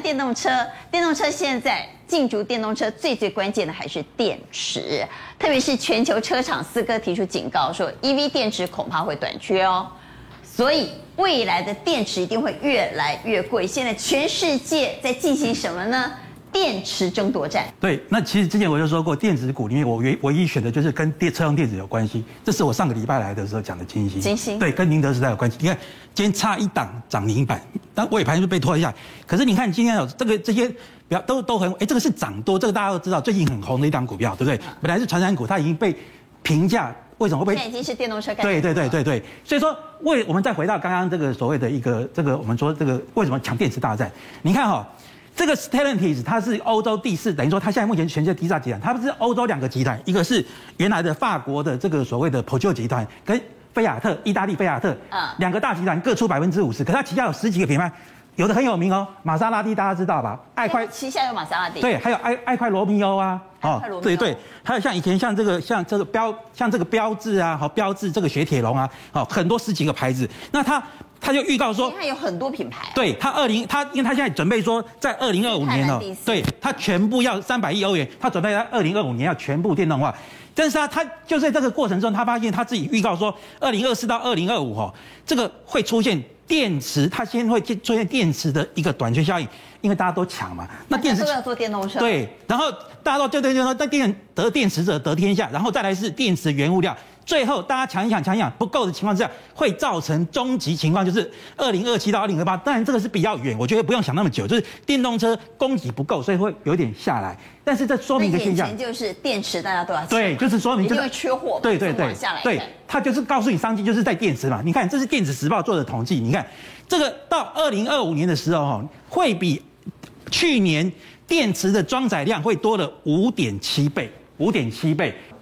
看电动车，电动车现在竞逐电动车最关键的还是电池，特别是全球车厂四哥提出警告说 EV 电池恐怕会短缺哦，所以未来的电池一定会越来越贵。现在全世界在进行什么呢？电池争夺战。对，那其实之前我就说过，电子股里面我唯一选的就是跟车用电子有关系，这是我上个礼拜来的时候讲的金星。金星对，跟宁德时代有关系。你看今天差一档涨停板，但尾盘就被拖一下。可是你看今天有这个这些表都很，哎，这个是涨多，这个大家都知道，最近很红的一档股票，对不对？嗯、本来是传产股，它已经被评价。为什么会被？现在已经是电动车概念股了。对，所以说，我们再回到刚刚这个所谓的一个这个我们说这个为什么抢电池大战？你看哈，这个 Stellantis 它是欧洲第四，等于说它现在目前全球第四大集团，它不是欧洲两个集团，一个是原来的法国的这个所谓的 Peugeot 集团跟菲亚特，意大利菲亚特，两个大集团各出50%，可它旗下有10几个品牌。有的很有名哦，玛莎拉蒂大家知道吧？爱快旗下有玛莎拉蒂，对，还有爱快罗密欧啊，哦，对对，还有像以前像这个标志啊，好标志这个雪铁龙啊，好很多十几个牌子。那他就预告说，它有很多品牌。对他因为他现在准备说在2025年哦，对他全部要300亿欧元，他准备在2025年要全部电动化。但是他就在这个过程中，他发现他自己预告说，2024到2025哦，这个会出现。电池它先会出现电池的一个短缺效应，因为大家都抢嘛。那电池都要做电动车。对，然后大家都就说，电池者得天下，然后再来是电池原物料，最后大家抢一抢不够的情况之下，会造成终极情况就是2027到2028。当然这个是比较远，我觉得不用想那么久，就是电动车供给不够，所以会有点下来。但是这说明一个现象，眼前就是电池大家都要抢，对，就是说明一定会缺货。对，下来对。他就是告诉你商机就是在电池嘛，你看这是电子时报做的统计，你看这个到2025年的时候，会比去年电池的装载量会多了5.7倍。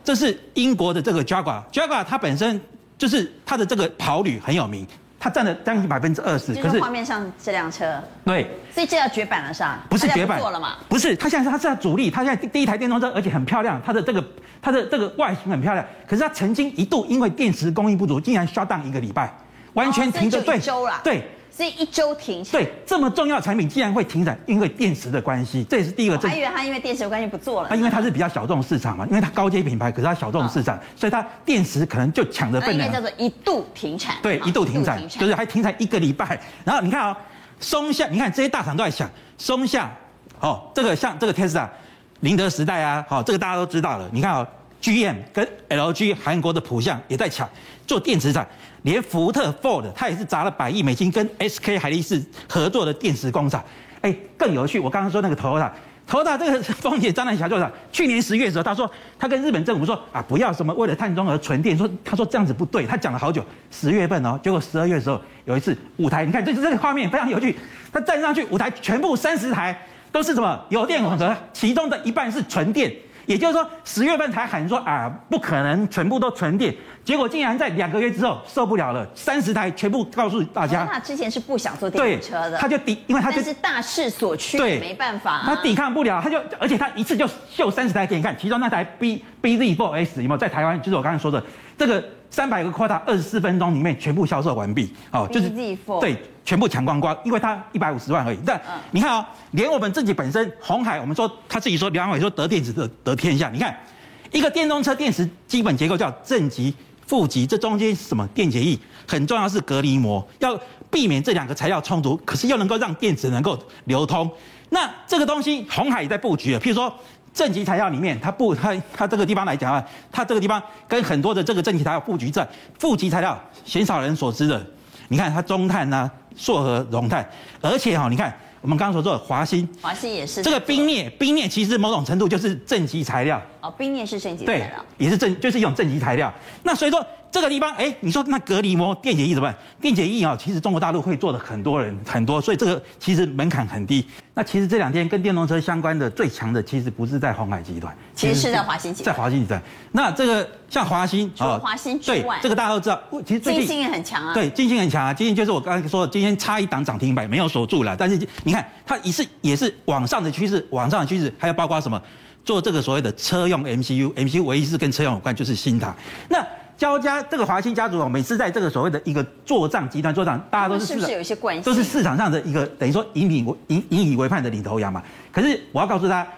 这是英国的这个 Jaguar， 它本身就是它的这个跑旅很有名，它占了将近20%。就是画面上这辆车。对，所以这要绝版了是吧？不是绝版了嘛？不是，它现在它是它主力，它现在第一台电动车，而且很漂亮，它的这个外形很漂亮。可是它曾经一度因为电池供应不足，竟然shutdown1个礼拜，完全停着。对，对，所以1周停产。对，这么重要的产品竟然会停产，因为电池的关系，这也是第一个。我还以为它因为电池的关系不做了。因为它是比较小众市场嘛，因为它高阶品牌，可是它小众市场，所以它电池可能就抢着份量。那应该叫做一度停产。对，一度停产，就是还停产1个礼拜。然后你看啊，松下，你看这些大厂都在想松下，哦，这个像这个 Tesla、宁德时代啊，好，这个大家都知道了。你看啊。GM 跟 LG 韩国的浦项也在抢做电池厂，连福特 Ford 它也是砸了100亿美金跟 SK 海力士合作的电池工厂。哎，更有趣，我刚刚说那个 Toyota 这个丰田张南霞就讲，去年10月的时候，他说他跟日本政府说啊，不要什么为了碳中和纯电，说他说这样子不对，他讲了好久。10月份哦，结果12月的时候有一次舞台，你看这个画面非常有趣，他站上去舞台全部30台都是什么油电混合，其中的一半是纯电。也就是说，10月份才喊说啊，不可能全部都纯电，结果竟然在2个月之后受不了了，30台全部告诉大家。他之前是不想做电动车的，他就因为他就是大势所趋，对，没办法，他抵抗不了，他就而且他一次就秀30台给你看，其中那台 BZ4S 有没有在台湾？就是我刚才说的这个300个 quota， 24分钟里面全部销售完毕，哦，就是 BZ4 对，全部抢光光，因为它150万而已。但你看哦，连我们自己本身鸿海，我们说他自己说，刘安伟说得电池得天下。你看，一个电动车电池基本结构叫正极、负极，这中间是什么电解液？很重要是隔离膜，要避免这2个材料冲突，可是又能够让电池能够流通。那这个东西鸿海也在布局了，譬如说正极材料里面，它这个地方来讲啊，它这个地方跟很多的这个正极材料布局在负极材料，鲜少人所知的。你看它中碳啊，塑和熔碳，而且你看我们刚刚所说的华新也是这个冰镍，其实某种程度就是正极材料哦，冰镍是正极材料，对，也是就是一种正极材料。那所以说这个地方，哎，你说那隔离膜、电解液怎么办？电解液啊，其实中国大陆会做的很多，所以这个其实门槛很低。那其实这2天跟电动车相关的最强的，其实不是在鸿海集团，其实是在华新集团。在华新集团，那这个像华新，除了华新之外，这个大家都知道，其实最近金星也很强啊。对，金星很强啊，金星就是我刚才说的，今天差一档涨停板没有锁住了，但是你看它也是往上的趋势，还有包括什么做这个所谓的车用 MCU，MCU 唯一是跟车用有关，就是新唐。那焦家这个华兴家族每次在这个所谓的一个做账集团做账，大家都是不是有一些关系，都是市场上的一个等于说引以为盼的领头羊嘛。可是我要告诉大家，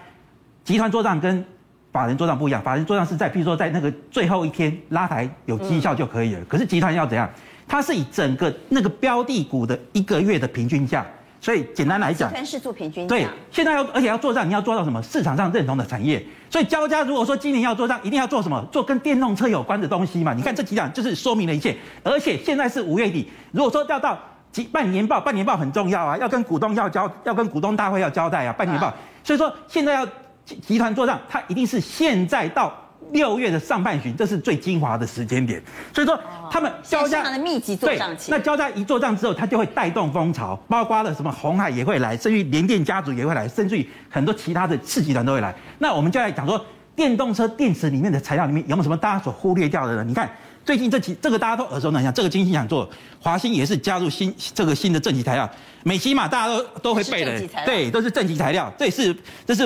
集团做账跟法人做账不一样，法人做账是在比如说在那个最后一天拉抬有绩效就可以了，可是集团要怎样？它是以整个那个标的股的一个月的平均价。所以简单来讲，集团是做平均价。对，现在要而且要做账，你要做到什么市场上认同的产业。所以交家如果说今年要做账，一定要做什么？做跟电动车有关的东西嘛。你看这几档就是说明了一切。而且现在是5月底，如果说要到半年报，半年报很重要啊，要跟股东要跟股东大会要交代啊，半年报。所以说现在要集团做账，它一定是现在到6月的上半旬，这是最精华的时间点。所以说他们交家的密集做账期，那交家一做账之后，它就会带动风潮，包括了什么鸿海也会来，甚至于联电家族也会来，甚至于很多其他的次集团都会来。那我们就来讲说，电动车电池里面的材料里面有没有什么大家所忽略掉的呢？你看最近这个大家都耳熟能详，这个金星想做，华兴也是加入新的正极材料，美西嘛大家都会背的，对，都是正极材料，这是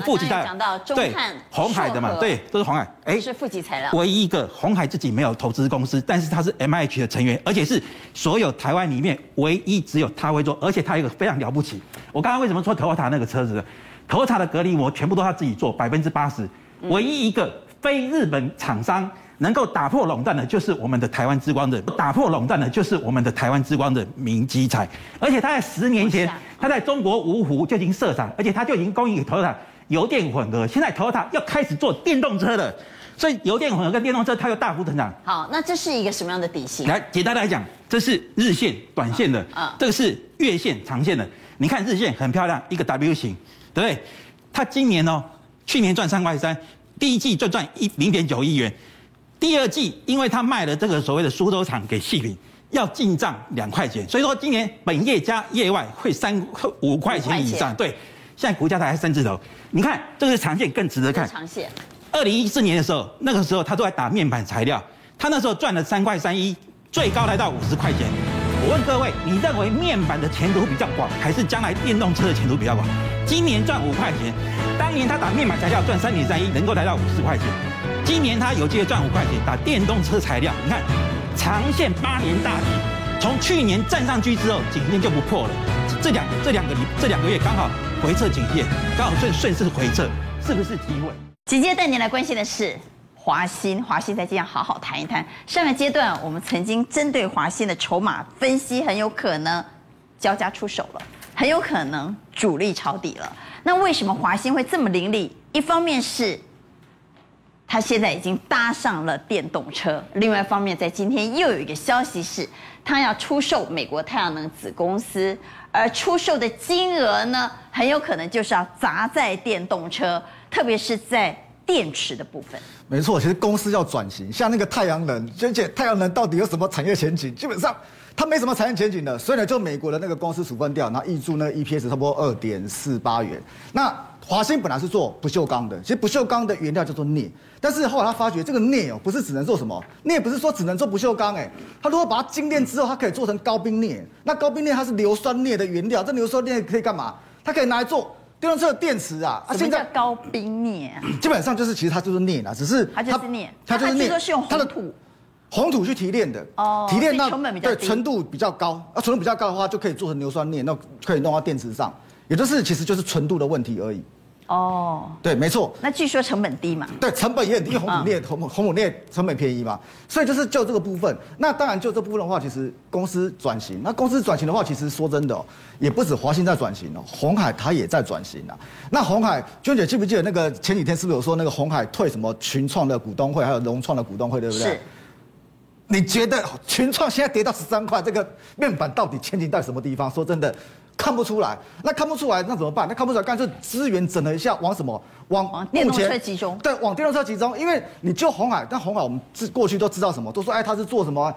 负极材料。讲到中汉、鸿海的嘛，对，都是鸿海，是负极材料。唯一一个鸿海自己没有投资公司，但是他是 MIH 的成员，而且是所有台湾里面唯一只有他会做，而且他有一个非常了不起。我刚刚为什么说 Toyota 那个车子 ，Toyota 的隔离膜全部都他自己做，80%，唯一一个非日本厂商。能够打破垄断的就是我们的台湾之光的，打破垄断的就是我们的台湾之光的明基材，而且他在10年前，他在中国芜湖就已经设厂，而且他就已经供应给 Toyota 油电混合，现在 Toyota 要开始做电动车了，所以油电混合跟电动车它又大幅成长。好，那这是一个什么样的底线？来，简单来讲，这是日线、短线的，这个是月线、长线的。你看日线很漂亮，一个 W 型，对不对？它今年去年赚3.3块，第一季就赚0.9亿元。第二季，因为他卖了这个所谓的苏州厂给细品，要进账2块钱，所以说今年本业加业外会5块钱以上。对，现在股价才3字头。你看，这是长线更值得看。长线。2014年的时候，那个时候他都在打面板材料，他那时候赚了3.31块，最高来到50块钱。我问各位，你认为面板的前途比较广，还是将来电动车的前途比较广？今年赚5块钱，当年他打面板材料赚3.31，能够来到50块钱。今年他有机会赚5块钱，打电动车材料。你看，长线8年大底，从去年站上去之后，颈线就不破了。这两个月刚好回撤颈线，刚好顺势回撤，是不是机会？直接带您来关心的是华兴，在这样好好谈一谈。上个阶段我们曾经针对华兴的筹码分析，很有可能交家出手了，很有可能主力抄底了。那为什么华兴会这么凌厉？一方面是他现在已经搭上了电动车，另外一方面，在今天又有一个消息是，他要出售美国太阳能子公司，而出售的金额呢，很有可能就是要砸在电动车，特别是在电池的部分。没错，其实公司要转型，像那个太阳能，而且太阳能到底有什么产业前景？基本上它没什么产业前景的，所以呢，就美国的那个公司处分掉，然后挹注那个 EPS 差不多2.48元。那华兴本来是做不锈钢的，其实不锈钢的原料叫做镍，但是后来他发觉这个镍不是只能做什么，镍不是说只能做不锈钢它如果把它精炼之后，它可以做成高冰镍。那高冰镍它是硫酸镍的原料，这硫酸镍可以干嘛？它可以拿来做电动车的电池啊。什么叫高冰镍啊？基本上就是其实它就是镍啦，只是它就是镍，它就是镍，是用红土去提炼的，提炼到对纯度比较高，纯度比较高的话就可以做成硫酸镍，那可以弄到电池上，也就是其实就是纯度的问题而已。对，没错。那据说成本低嘛？对，成本也很低，因为红母镍成本便宜嘛，所以就是就这个部分。那当然就这部分的话，其实公司转型。那公司转型的话，其实说真的也不止华兴在转型鸿海它也在转型啊。那鸿海，娟姐记不记得那个前几天是不是有说那个鸿海退什么群创的股东会，还有融创的股东会，对不对？是。你觉得群创现在跌到13块，这个面板到底前景在什么地方？说真的，看不出来。那看不出来，那怎么办？那看不出来，干脆资源整了一下，往什么？往电动车集中。对，往电动车集中，因为你就鸿海，但鸿海我们过去都知道什么，都说它是做什么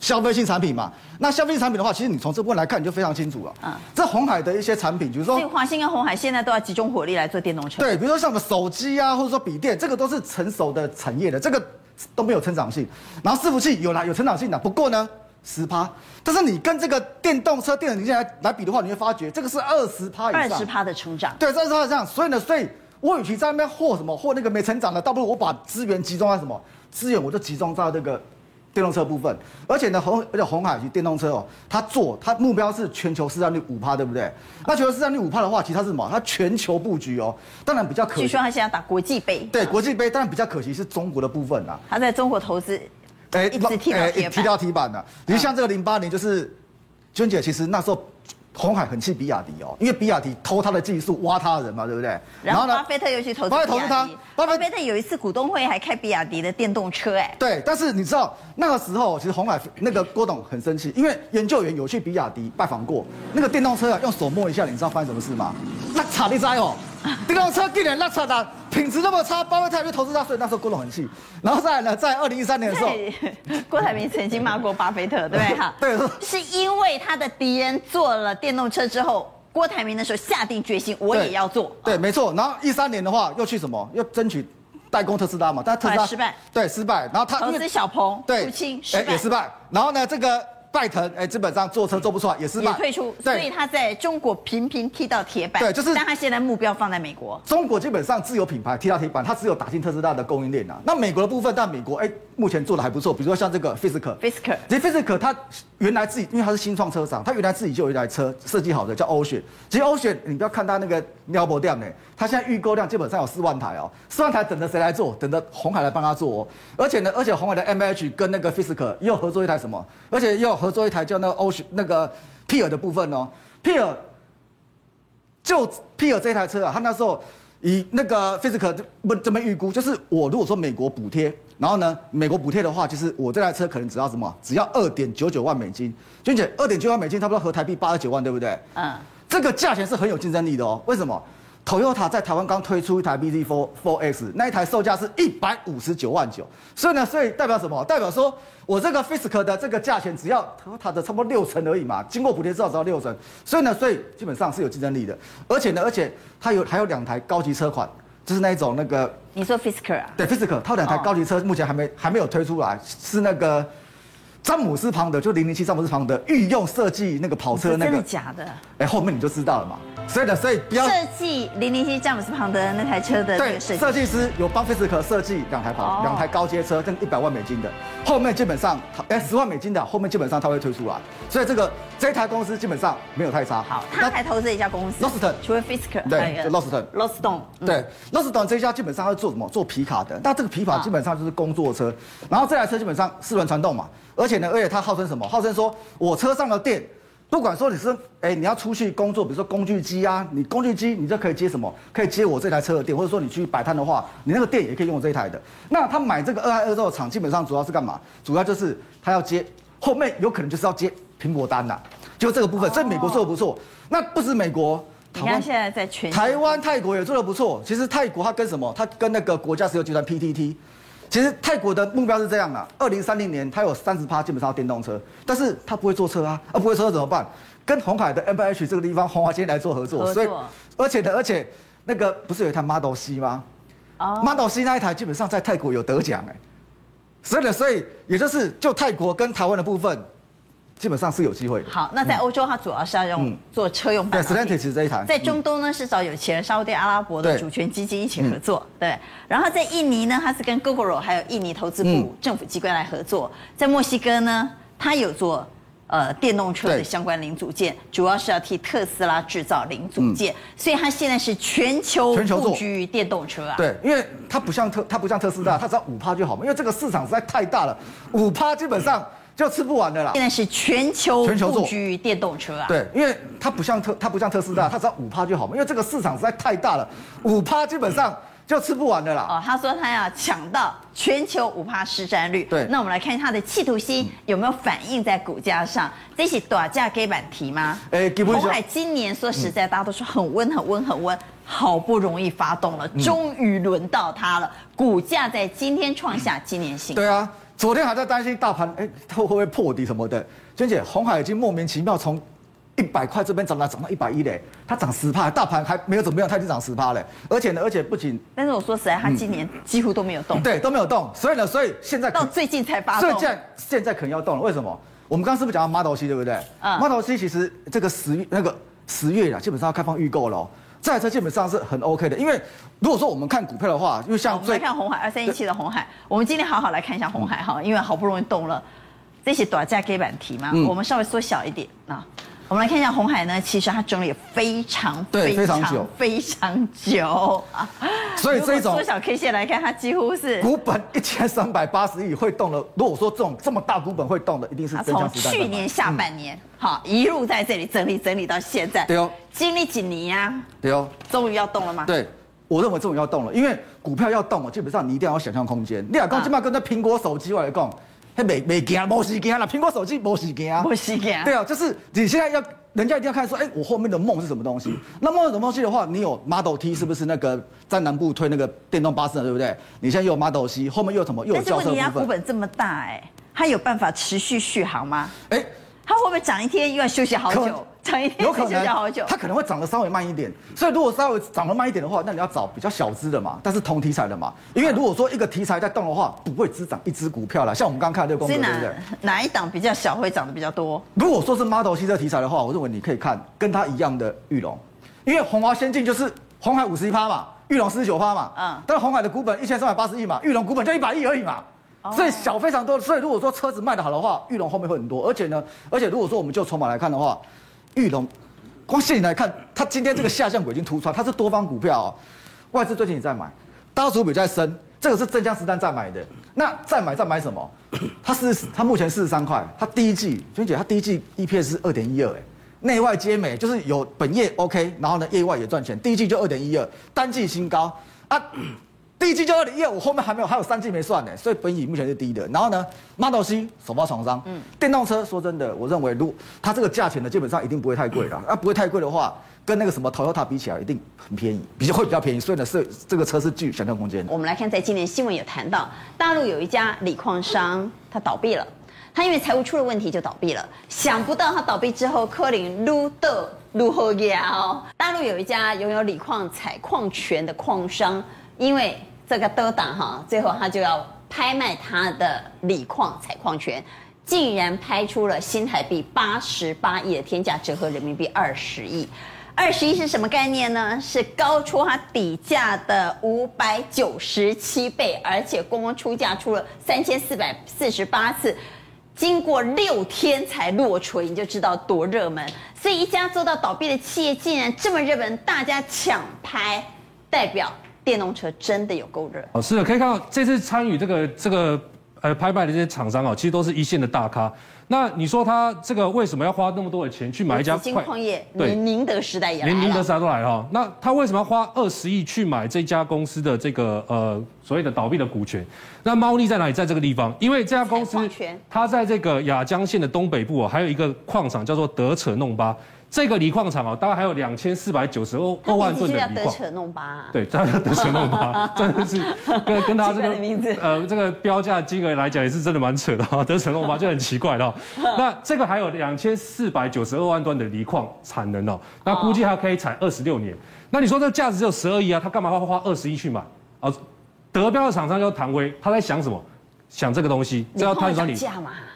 消费性产品嘛。那消费性产品的话，其实你从这部分来看，你就非常清楚了。这鸿海的一些产品，比如说，华兴跟鸿海现在都要集中火力来做电动车。对，比如说像什么手机啊，或者说笔电，这个都是成熟的产业的，这个都没有成长性。然后伺服器有成长性的，不过呢10%，但是你跟这个电动车、电子零件来比的话，你会发觉这个是20%以上，20%的成长，对，20%以上。所以呢，所以我与其在那边或那个没成长的，倒不如我把资源集中在什么资源我就集中到这个电动车部分。而且呢，鸿海及电动车哦，它目标是全球市占率5%，对不对？那全球市占率5%的话，其实它是什么？它全球布局哦，当然比较可惜。据说它现在打国际杯。对，国际杯，当然比较可惜是中国的部分啦。它在中国投资，一直踢到铁板了。你、像这个08年，就是娟姐，其实那时候。鸿海很气比亚迪哦，因为比亚迪偷他的技术，挖他的人嘛，对不对？然后呢，巴菲特又去投资他。巴菲特有一次股东会还开比亚迪的电动车，哎。对，但是你知道那个时候，其实鸿海那个郭董很生气，因为研究员有去比亚迪拜访过，那个电动车啊，用手摸一下，你知道发生什么事吗？那差你知哦，电动车竟然那差的品质那么差，巴菲特就投资他，所以那时候郭董很气。然后再来呢，在2013年的时候，郭台铭曾经骂过巴菲特，对不对？哈，对，是因为他的敌人做了。电动车之后，郭台铭那时候下定决心，我也要做。对，没错。然后13年的话，又去什么？又争取代工特斯拉嘛，但特斯拉失败。对，失败。然后他投资小鹏，对，也失败。然后呢，这个拜腾，基本上做车做不出来，也失败，也退出。所以他在中国频频踢到铁板。对，就是。但他现在目标放在美国。中国基本上自有品牌踢到铁板，他只有打进特斯拉的供应链啊。那美国的部分，但美国目前做的还不错，比如说像这个 Fisker， 其实 Fisker 它原来自己，因为它是新创车厂，它原来自己就有一台车设计好的叫 Ocean。其实 Ocean 你不要看它那个鸟不掉呢，它现在预购量基本上有4万台哦，4万台等着谁来做？等着鸿海来帮它做哦。而且鸿海的 MH 跟那个 Fisker 又合作一台什么？而且又合作一台叫那个 Ocean 那个 Peer 的部分哦。Peer 这台车啊，它那时候以那个 Fisker 这么预估，就是我如果说美国补贴。然后呢，美国补贴的话，就是我这台车可能只要什么，只要$2.99万美金。娟姐，$2.99万美金差不多合台币89万，对不对？嗯，这个价钱是很有竞争力的哦。为什么 ？Toyota 在台湾刚推出一台 BZ4S， 那一台售价是159.9万。所以呢，代表什么？代表说我这个 Fisker 的这个价钱，只要 Toyota 的差不多60%而已嘛，经过补贴至少只要60%。所以呢，基本上是有竞争力的。而且它还有2台高级车款。就是那一种那个，你说 Fisker 啊？对 ，Fisker， 它有2台高级车，目前还没有推出来，是那个詹姆斯庞德，就007詹姆斯庞德御用设计那个跑车那个。真的假的？后面你就知道了嘛。所以不要设计007詹姆斯庞德那台车的对设计师有帮 Fisker 设计2台高阶车，跟100万美金的，后面基本上10万美金的后面基本上它会推出来，所以这一台公司基本上没有太差。好，他还投资一家公司 Loston， 除了 Fisker， 对，就 Loston， 对 ，Loston 这一家基本上要做什么？做皮卡的，那这个皮卡基本上就是工作车，然后这台车基本上4轮传动嘛，而且它号称什么？号称说我车上的电。不管说你是你要出去工作，比如说工具机啊，你工具机你就可以接什么？可以接我这台车的电，或者说你去摆摊的话，你那个电也可以用我这一台的。那他买这个2x2厂，基本上主要是干嘛？主要就是他要接后面有可能就是要接苹果单啦，就这个部分。所以美国做的不错，那不止美国。你看现在在全台湾、泰国也做的不错。其实泰国它跟什么？它跟那个国家石油集团 PTT。其实泰国的目标是这样啦，2030年它有30%基本上电动车，但是它不会做车啊，不会做车怎么办？跟鸿海的 MH 这个地方，鸿海今天来做合作，所以而且那个不是有一台 Model C 吗？Model C 那一台基本上在泰国有得奖哎，所以也就泰国跟台湾的部分。基本上是有机会的。好，那在欧洲，它主要是要用做车用半导体。对，Stellantis这一台。在中东呢，是找有钱沙特阿拉伯的主权基金一起合作。对。然后在印尼呢，它是跟 Gogoro 还有印尼投资部政府机关来合作。在墨西哥呢，它有做电动车的相关零组件，主要是要替特斯拉制造零组件，所以它现在是全球布局电动车啊。对，因为它不像特斯拉，它只要5%就好嘛，因为这个市场实在太大了，5%基本上。就吃不完的啦。现在是全球布局电动车啊。对，因为它不像特斯拉，它只要5%就好嘛，因为这个市场实在太大了，5%基本上就吃不完的啦。哦，他说他要抢到全球5%市占率。对，那我们来看它的企图心有没有反映在股价上？这是短价给板题吗？鸿海今年说实在，大家都说很温，好不容易发动了，终于轮到它了，股价在今天创下今年新高。对啊。昨天还在担心大盘，它会不会破底什么的？娟姐，鸿海已经莫名其妙从100块这边涨到110嘞，它涨10%，大盘还没有怎么样，它已经涨10%嘞。而且不仅……但是我说实在，它今年几乎都没有动。对，都没有动。所以现在到最近才发动。现在可能要动了，为什么？我们刚刚是不是讲到 Model C 对不对？Model C 其实这个10月啊，基本上要开放预购了。这台车基本上是很 OK 的。因为如果说我们看股票的话，因为像我们来看鸿海2317的鸿海，我们今天好好来看一下鸿海哈，因为好不容易动了，这些短价给板题嘛，我们稍微缩小一点啊。我们来看一下鸿海呢，其实它整理非常久啊，所以这种缩小 K 线来看，它几乎是股本1380亿会动的。如果说这种这么大股本会动的，一定是从去年下半年好一路在这里整理到现在，对哦，经历几年呀，对哦，终于要动了吗？对，我认为终于要动了，因为股票要动了，基本上你一定要有想象空间。你讲今麦跟那苹果手机我来讲。还没惊，没事惊啦！苹果手机没事惊啊，没事惊。对啊，就是你现在要人家一定要看说，哎，我后面的梦是什么东西？那梦是什么东西的话，你有 Model T 是不是那个在南部推那个电动巴士的，对不对？你现在又有 Model C， 后面又有什么？又有轿车部分。但是问题，它股本这么大，哎，它有办法持续续航吗？哎，它会不会涨一天又要休息好久？涨一天又休息好久？它可能会涨得稍微慢一点。所以如果稍微涨得慢一点的话，那你要找比较小资的嘛，但是同题材的嘛。因为如果说一个题材在动的话，不会只涨一只股票啦。像我们刚看6公司，对不对？哪一档比较小会涨得比较多？如果说是 Model C 这题材的话，我认为你可以看跟它一样的裕隆，因为鸿华先进就是鸿海51%嘛，裕隆49%嘛。嗯。但是鸿海的股本1380亿嘛，裕隆股本就100亿而已嘛。所以小非常多，所以如果说车子卖得好的话，裕隆后面会很多。而且如果说我们就筹码来看的话，裕隆光现在来看，它今天这个下降轨已经突穿，它是多方股票哦。外资最近也在买，大手笔在升，这个是正向实弹在买的。那再买什么？它目前43块，它第一季，娟姐，它第一季 EPS 是2.12，哎，内外皆美，就是有本业 OK， 然后呢业外也赚钱，第一季就2.12，单季新高啊。第一季就2015，后面还有3季没算呢，所以本益目前是低的。然后呢 ，Model C 首发厂商，电动车说真的，我认为如果它这个价钱呢，基本上一定不会太贵啦。那不会太贵的话，跟那个什么 Toyota 比起来，一定很便宜，比较便宜。所以呢，是这个车是具想象空间。我们来看，在今年新闻也谈到，大陆有一家锂矿商，它倒闭了，它因为财务出了问题就倒闭了。想不到它倒闭之后，柯林撸的撸后牙哦。大陆有一家拥有锂矿采矿权的矿商。因为这个得档哈，最后他就要拍卖他的锂矿采矿权，竟然拍出了新台币88亿的天价，折合人民币20亿。20亿是什么概念呢？是高出它底价的597倍，而且公公出价出了3448次，经过6天才落锤，你就知道多热门。所以一家做到倒闭的企业竟然这么热门，大家抢拍，代表电动车真的有够热哦，是的，可以看到这次参与这个拍卖的这些厂商哦，其实都是一线的大咖。那你说他这个为什么要花那么多的钱去买一家？紫金矿业，对，宁德时代也来了，宁德时代都来了哦。那他为什么要花20亿去买这家公司的这个所谓的倒闭的股权？那猫腻在哪里？在这个地方，因为这家公司它在这个雅江县的东北部哦，还有一个矿场叫做德扯弄巴。这个锂矿厂哦，大概还有2492万吨的锂矿。它名字叫德扯弄巴啊。对，它叫德扯弄巴，真的是跟它这个名字这个标价金额来讲也是真的蛮扯的啊，德扯弄巴就很奇怪了哦。那这个还有2492万吨的锂矿产能哦，那估计它可以采26年。那你说这价值只有12亿啊，它干嘛要花20亿去买啊？德标的厂商叫唐威，他在想什么？想这个东西，这要碳酸锂。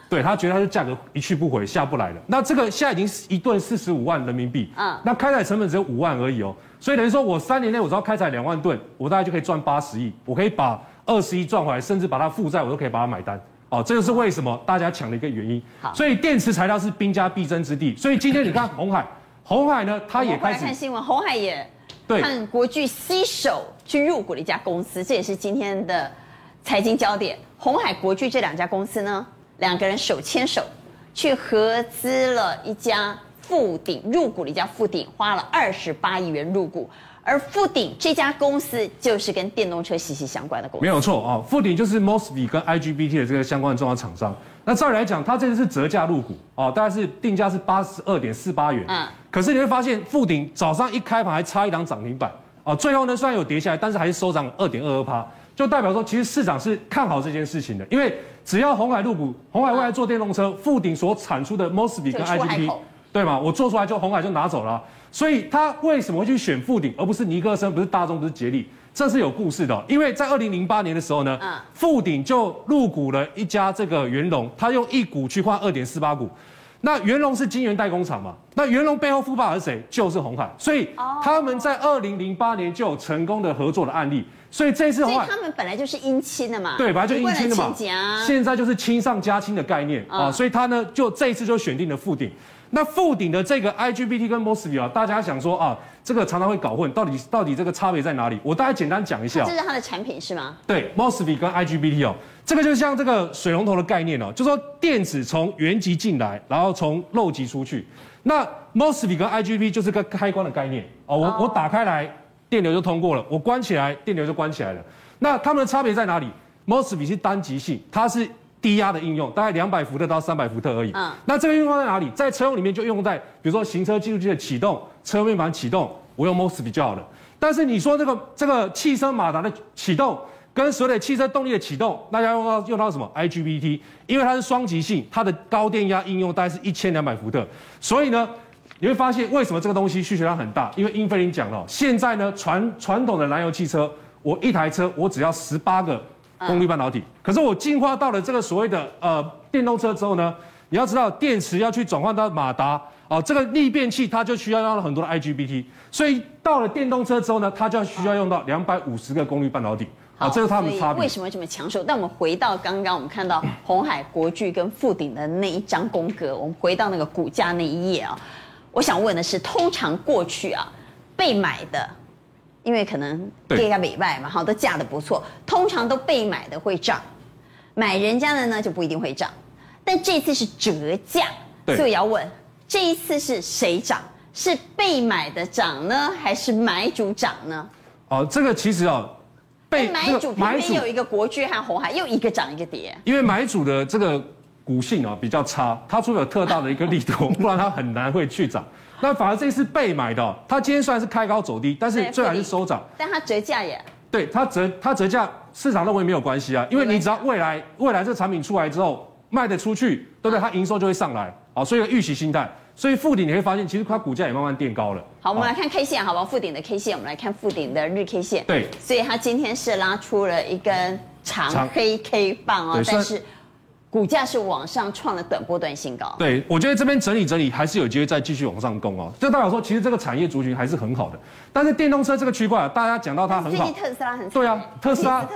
对，他觉得他的价格一去不回，下不来了。那这个现在已经一吨45万人民币，那开采成本只有5万而已哦。所以等于说我3年内我只要开采2万吨，我大概就可以赚80亿，我可以把20亿赚回来，甚至把它负债我都可以把它买单。哦，这就是为什么大家抢的一个原因。所以电池材料是兵家必争之地。所以今天你看鸿海呢，它也开始看新闻，鸿海也看国巨携手去入股的一家公司，这也是今天的财经焦点。鸿海、国巨这两家公司呢？两个人手牵手去合资了一家富鼎，入股了一家富鼎，花了28亿元入股。而富鼎这家公司就是跟电动车息息相关的公司，没有错啊。富鼎就是 MOSFET 跟 IGBT 的这个相关的重要厂商。那照理来讲，它这次是折价入股啊，大概是定价是82.48元。可是你会发现，富鼎早上一开盘还差一档涨停板啊，最后呢虽然有跌下来，但是还是收涨2.22%。就代表说，其实市场是看好这件事情的，因为只要鸿海入股，鸿海未来做电动车，富鼎所产出的 MOSFET 跟 IGBT， 对吗？我做出来就鸿海就拿走了，所以他为什么会去选富鼎，而不是尼克森，不是大众，不是捷力？这是有故事的，因为在2008年的时候呢，富鼎就入股了一家这个元隆，他用1股去换2.48股。那元龙是晶圆代工厂嘛？那元龙背后富爸是谁？就是鸿海，所以他们在2008年就有成功的合作的案例。所以这次鸿海，所以他们本来就是姻亲的嘛，对，本来就姻亲的嘛，现在就是亲上加亲的概念啊。所以他呢，就这一次就选定了富鼎。那富鼎的这个 IGBT 跟 MOSFET 啊，大家想说啊，这个常常会搞混，到底这个差别在哪里？我大概简单讲一下。这是它的产品是吗？对 ，MOSFET 跟 IGBT 哦，这个就像这个水龙头的概念哦，就说电子从原极进来，然后从漏极出去。那 MOSFET 跟 IGBT 就是个开关的概念哦，我打开来，电流就通过了；我关起来，电流就关起来了。那它们的差别在哪里 ？MOSFET 是单极性，它是低压的应用，大概200伏特到300伏特而已。嗯，那这个应用在哪里？在车用里面就用在，比如说行车记录器的启动、车面板启动，我用 MOSFET 就好了。但是你说这个汽车马达的启动，跟所有的汽车动力的启动，大家用到什么 IGBT？ 因为它是双极性，它的高电压应用大概是1200伏特，所以呢，你会发现为什么这个东西需求量很大？因为英飞凌讲了，现在呢传统的燃油汽车，我一台车我只要18个。功率半导体，可是我进化到了这个所谓的电动车之后呢，你要知道电池要去转换到马达哦，这个逆变器它就需要用很多的 IGBT， 所以到了电动车之后呢，它就需要用到250个功率半导体。好，这是他们的差别。为什么这么抢手？但我们回到刚刚我们看到鸿海、国巨跟富鼎的那一张宫格，我们回到那个股价那一页啊，我想问的是，通常过去啊被买的。因为可能这个尾卖嘛，好都价得不错，通常都被买的会涨，买人家的呢就不一定会涨。但这次是折价，所以我要问，这一次是谁涨？是被买的涨呢，还是买主涨呢？哦，这个其实啊、哦，买主旁边有一个国巨和鸿海，又一个涨一个跌。因为买主的这个股性啊、哦、比较差，它除非有特大的一个力度，不然它很难会去涨。那反而这次被买的、哦，它今天虽然是开高走低，但是最后还是收涨。但它折价耶？对，它折价，市场认为没有关系啊，因为你只要未来这产品出来之后卖得出去，对不对？它营收就会上来啊、哦，所以有预期心态。所以富鼎你会发现，其实它股价也慢慢垫高了。好，我们来看 K 线，好不好？富鼎的 K 线，我们来看富鼎的日 K 线。对，所以它今天是拉出了一根长黑 K 棒啊、哦，但是。股价是往上创了短波段新高，对，我觉得这边整理还是有机会再继续往上攻哦。就代表说，其实这个产业族群还是很好的，但是电动车这个区块、啊，大家讲到它很好，最近特斯拉很惨，对啊，特斯拉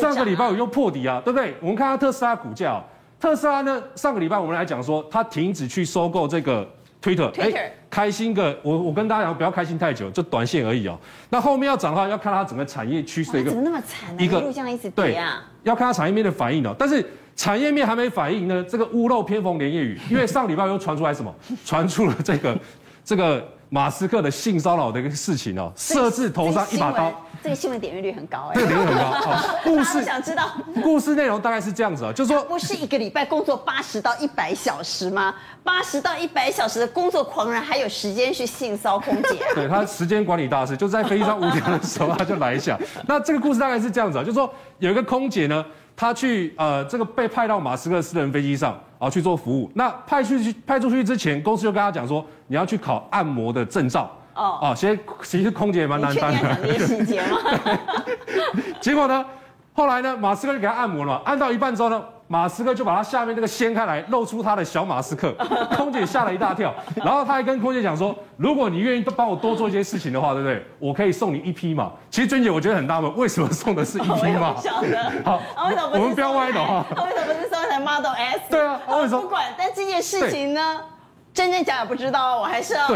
上个礼拜我又破底啊，对不对？我们看它特斯拉股价、啊，特斯拉呢上个礼拜我们来讲说，它停止去收购这个 Twitter， 开心个，我跟大家讲不要开心太久，就短线而已哦。那后面要涨的话，要看它整个产业趋势的一个怎么那么惨呢、啊？一路这样一直跌啊，要看它产业面的反应哦，但是。产业面还没反应呢，这个屋漏偏逢连夜雨，因为上礼拜又传出来什么？传出了这个马斯克的性骚扰的一个事情哦，设置头上一把刀。这个新闻点阅率很高哎、欸，这个点阅率很高。哦、想知道故事内容大概是这样子啊，就是说不是一个礼拜工作80到100小时吗？80到100小时的工作狂人还有时间去性骚空姐？对，他时间管理大师，就在飞机上无聊的时候他就来一下。那这个故事大概是这样子啊，就是说有一个空姐呢。他去这个被派到马斯克私人飞机上啊去做服务。那派出去之前，公司就跟他讲说，你要去考按摩的证照哦。啊，其实空姐也蛮难当的。你确定要讲这些细节吗？结果呢，后来呢，马斯克就给他按摩了，按到一半之后呢，马斯克就把他下面这个掀开来，露出他的小马斯克。空姐吓了一大跳，然后他还跟空姐讲说，如果你愿意帮我多做一些事情的话，对不对？我可以送你一匹马。其实娟姐，我觉得很纳闷，为什么送的是一匹马？我不晓得。好，我们不要歪脑啊。为什么不是送台 Model S？ 对啊，我不管。但这件事情呢，真真假假不知道，我还是要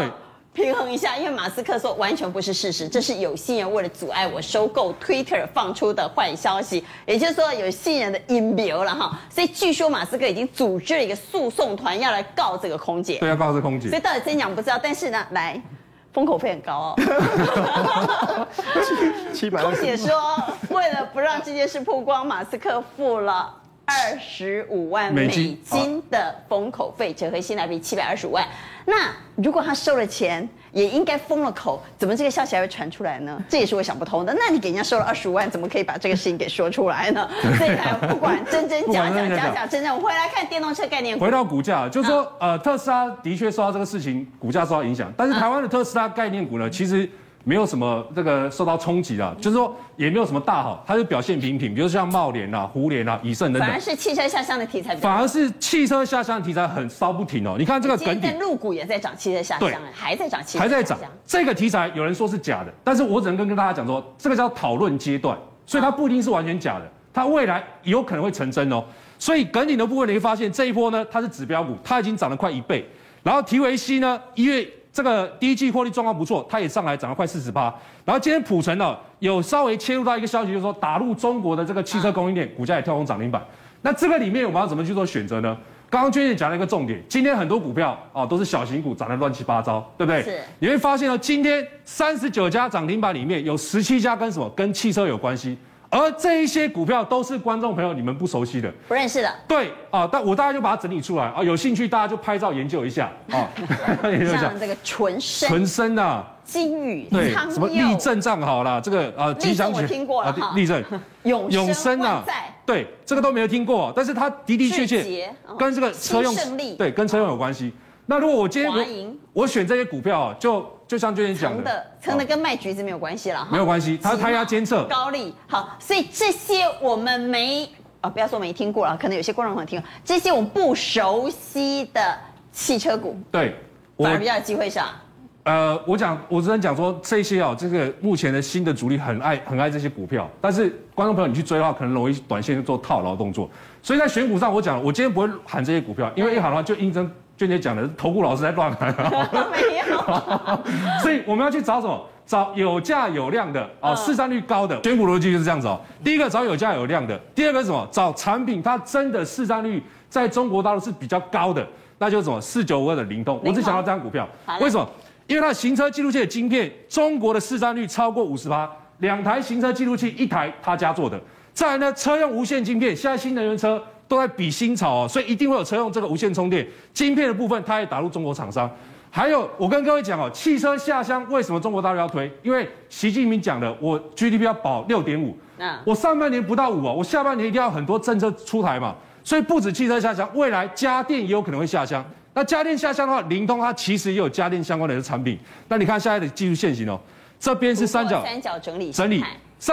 平衡一下，因为马斯克说完全不是事实，这是有心人为了阻碍我收购 Twitter 放出的坏消息，也就是说有心人的阴谋了哈。所以据说马斯克已经组织了一个诉讼团要来告这个空姐，对，要告这空姐。所以到底真假不知道，但是呢，来封口费很高哦。720。空姐说，为了不让这件事曝光，马斯克付了25万美金的封口费，折合新台币720万。那如果他收了钱，也应该封了口，怎么这个消息还会传出来呢？这也是我想不通的。那你给人家收了25万，怎么可以把这个事情给说出来呢？所以不管真真假假，假假真真，我回来看电动车概念股。回到股价，就是说，特斯拉的确受到这个事情股价受到影响，但是台湾的特斯拉概念股呢，其实没有什么这个受到冲击啦，就是说也没有什么大好，它就表现平平。比如像茂联啦、胡联啦、以盛等等，反而是汽车下乡的题材，反而是汽车下乡的题材很烧不停哦。你看这个梗点，陆股也在涨汽车下乡，还在涨汽车下乡，还在涨。这个题材有人说是假的，但是我只能跟大家讲说，这个叫讨论阶段，所以它不一定是完全假的，它未来有可能会成真哦。所以梗点的部分你会发现这一波呢，它是指标股，它已经涨了快1倍，然后提维 C 呢，1月。这个第一季获利状况不错，它也上来涨了快 40%。然后今天普成呢有稍微切入到一个消息，就是说打入中国的这个汽车供应链，股价也跳空涨停板。那这个里面我们要怎么去做选择呢？刚刚娟姐讲了一个重点，今天很多股票啊都是小型股涨得乱七八糟，对不对？是。你会发现呢，今天39家涨停板里面有17家跟什么？跟汽车有关系。而这一些股票都是观众朋友你们不熟悉的、不认识的，对啊，但我大概就把它整理出来啊，有兴趣大家就拍照研究一下啊，研究一下。像这个纯生啊，金宇、对，什么立正账好啦，这个吉祥我听过了哈，立正永生啊，对，这个都没有听过，但是它的确确跟这个车用对，跟车用有关系。那如果我今天我选这些股票啊，就像之前讲的，橙的跟卖橘子没有关系了，没有关系，它是胎压监测、高利好，所以这些我们不要说没听过了，可能有些观众朋友听过，这些我们不熟悉的汽车股，对，反而比较有机会上。我只能讲说这些啊，这个目前的新的主力很爱这些股票，但是观众朋友你去追的话，可能容易短线做套牢动作，所以在选股上我讲，我今天不会喊这些股票，因为一喊的话就应征。娟姐讲的投顾老师在乱喊，没有，所以我们要去找什么？找有价有量的啊，市占率高的。选股逻辑就是这样子哦。第一个找有价有量的，第二个是什么？找产品它真的市占率在中国大陆是比较高的，那就是什么？4952的凌通，我只想要这张股票。为什么？因为它行车记录器的晶片，中国的市占率超过 50%， 两台行车记录器，一台他家做的。再来呢，车用无线晶片，现在新能源车。都在比新潮哦，所以一定会有车用这个无线充电晶片的部分，它也打入中国厂商。还有，我跟各位讲哦，汽车下乡为什么中国大陆要推？因为习近平讲的，我 GDP 要保 6.5， 我上半年不到5啊，我下半年一定要很多政策出台嘛。所以不止汽车下乡，未来家电也有可能会下乡。那家电下乡的话，凌通它其实也有家电相关的产品。那你看现在的技术线型哦，这边是三角整理。三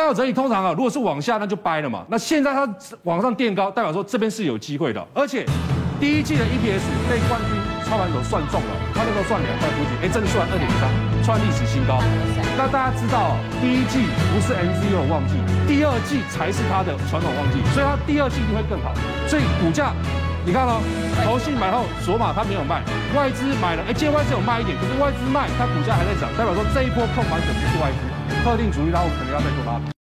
角整理通常啊，如果是往下那就掰了嘛。那现在它往上垫高，代表说这边是有机会的。而且第一季的 EPS 被冠军操盘手算中了，他那时候算2块附近，真的算2.3，创历史新高。那大家知道，第一季不是 MCU 旺季，第二季才是它的传统旺季，所以它第二季一定会更好。所以股价，你看哦，投信买后索马它没有卖，外资买了，今天外资有卖一点，可是外资卖它股价还在涨，代表说这一波控盘者不是外资。特定主义，然后可能要再做拉。